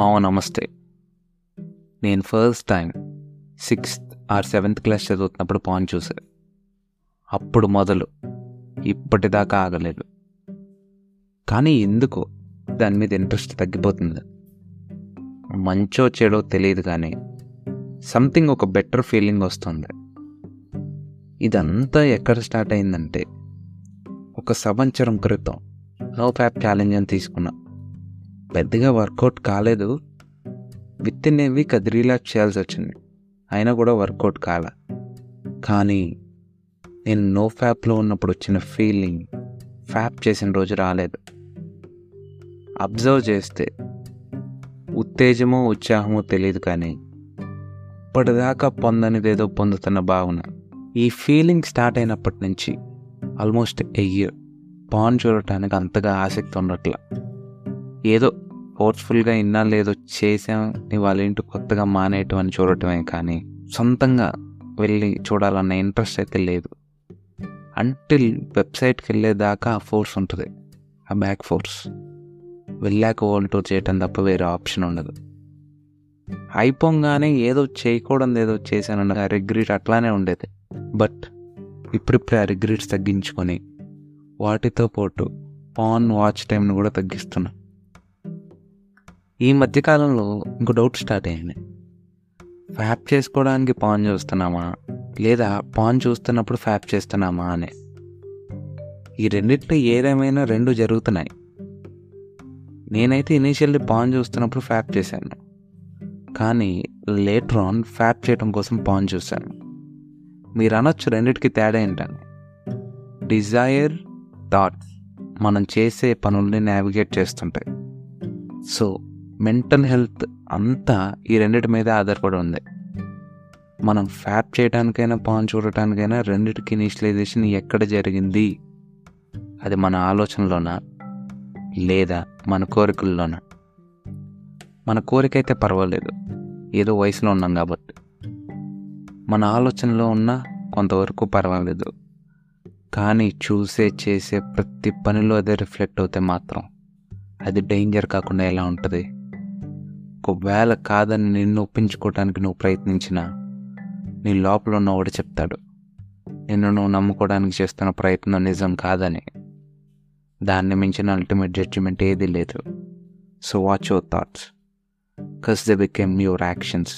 మావ నమస్తే. నేను first time 6th or 7th class చదువుతున్నప్పుడు పాన్ చూశాను. అప్పుడు మొదలు ఇప్పటిదాకా ఆగలేదు. కానీ ఎందుకో దాని మీద ఇంట్రెస్ట్ తగ్గిపోతుంది. మంచో చెడో తెలియదు, కానీ సంథింగ్ ఒక బెటర్ ఫీలింగ్ వస్తుంది. ఇదంతా ఎక్కడ స్టార్ట్ అయిందంటే, ఒక సంవత్సరం క్రితం నో ఫ్యాప్ ఛాలెంజ్ అని తీసుకున్నా. పెద్దగా వర్కౌట్ కాలేదు. విత్ ఇన్ ఏ వీక్ అది రిలాక్స్ చేయాల్సి వచ్చింది. అయినా కూడా వర్కౌట్ కాల. కానీ నేను నో ఫ్యాప్లో ఉన్నప్పుడు వచ్చిన ఫీలింగ్ ఫ్యాప్ చేసిన రోజు రాలేదు. అబ్జర్వ్ చేస్తే ఉత్తేజమో ఉత్సాహమో తెలియదు, కానీ ఇప్పటిదాకా పొందనిదేదో పొందుతున్న భావన. ఈ ఫీలింగ్ స్టార్ట్ అయినప్పటి నుంచి ఆల్మోస్ట్ ఏ ఇయర్ పాన్ చూడటానికి అంతగా ఆసక్తి ఉండట్లా. ఏదో ఫోర్స్ఫుల్గా ఇన్నాళ్ళు ఏదో చేసాం, వాళ్ళ ఇంటి కొత్తగా మానేయటం అని చూడటమే, కానీ సొంతంగా వెళ్ళి చూడాలన్న ఇంట్రెస్ట్ అయితే లేదు. అంటిల్ వెబ్సైట్కి వెళ్ళేదాకా ఆ ఫోర్స్ ఉంటుంది, ఆ బ్యాక్ ఫోర్స్. వెళ్ళాక ఓల్టో చేయటం తప్ప వేరే ఆప్షన్ ఉండదు. అయిపోగానే ఏదో చేయకూడదు, ఏదో చేశానన్న ఆ రిగ్రెట్ అట్లానే ఉండేది. బట్ ఇప్పుడిప్పుడు ఆ రిగ్రెట్స్ తగ్గించుకొని వాటితో పాటు పాన్ వాచ్ టైంను కూడా తగ్గిస్తున్నా. ఈ మధ్యకాలంలో ఇంకో డౌట్ స్టార్ట్ అయ్యింది. ఫ్యాప్ చేసుకోవడానికి పాన్ చూస్తున్నామా, లేదా పాన్ చూస్తున్నప్పుడు ఫ్యాప్ చేస్తున్నామా అని. ఈ రెండిట్లో ఏదేమైనా రెండు జరుగుతున్నాయి. నేనైతే ఇనీషియల్లీ పాన్ చూస్తున్నప్పుడు ఫ్యాప్ చేశాను, కానీ లేటర్ ఆన్ ఫ్యాప్ చేయడం కోసం పాన్ చూశాను. మీరు అనొచ్చు రెండిటికి తేడా ఏంటని. డిజైర్, థాట్స్ మనం చేసే పనుల్ని నావిగేట్ చేస్తుంటాయి. సో మెంటల్ హెల్త్ అంతా ఈ రెండిటి మీద ఆధారపడి ఉంది. మనం ఫ్యాప్ చేయడానికైనా పాన్ చూడటానికైనా రెండిటికి ఇనిషియలైజేషన్ ఎక్కడ జరిగింది? అది మన ఆలోచనలోనా, లేదా మన కోరికల్లోనా? మన కోరిక అయితే పర్వాలేదు, ఏదో వయసులో ఉన్నాం కాబట్టి. మన ఆలోచనలో ఉన్నా కొంతవరకు పర్వాలేదు, కానీ చేసే ప్రతి పనిలో అదే రిఫ్లెక్ట్ అవుతే మాత్రం అది డేంజర్ కాకుండా ఎలా ఉంటుంది? ఒకవేళ కాదని నిన్ను ఒప్పించుకోవటానికి నువ్వు ప్రయత్నించినా నీ లోపల ఉన్నవాడు చెప్తాడు నిన్ను నువ్వు నమ్ముకోవడానికి చేస్తున్న ప్రయత్నం నిజం కాదని. దాన్ని మించిన అల్టిమేట్ జడ్జిమెంట్ ఏదీ లేదు. So watch your thoughts, 'cause they became your actions.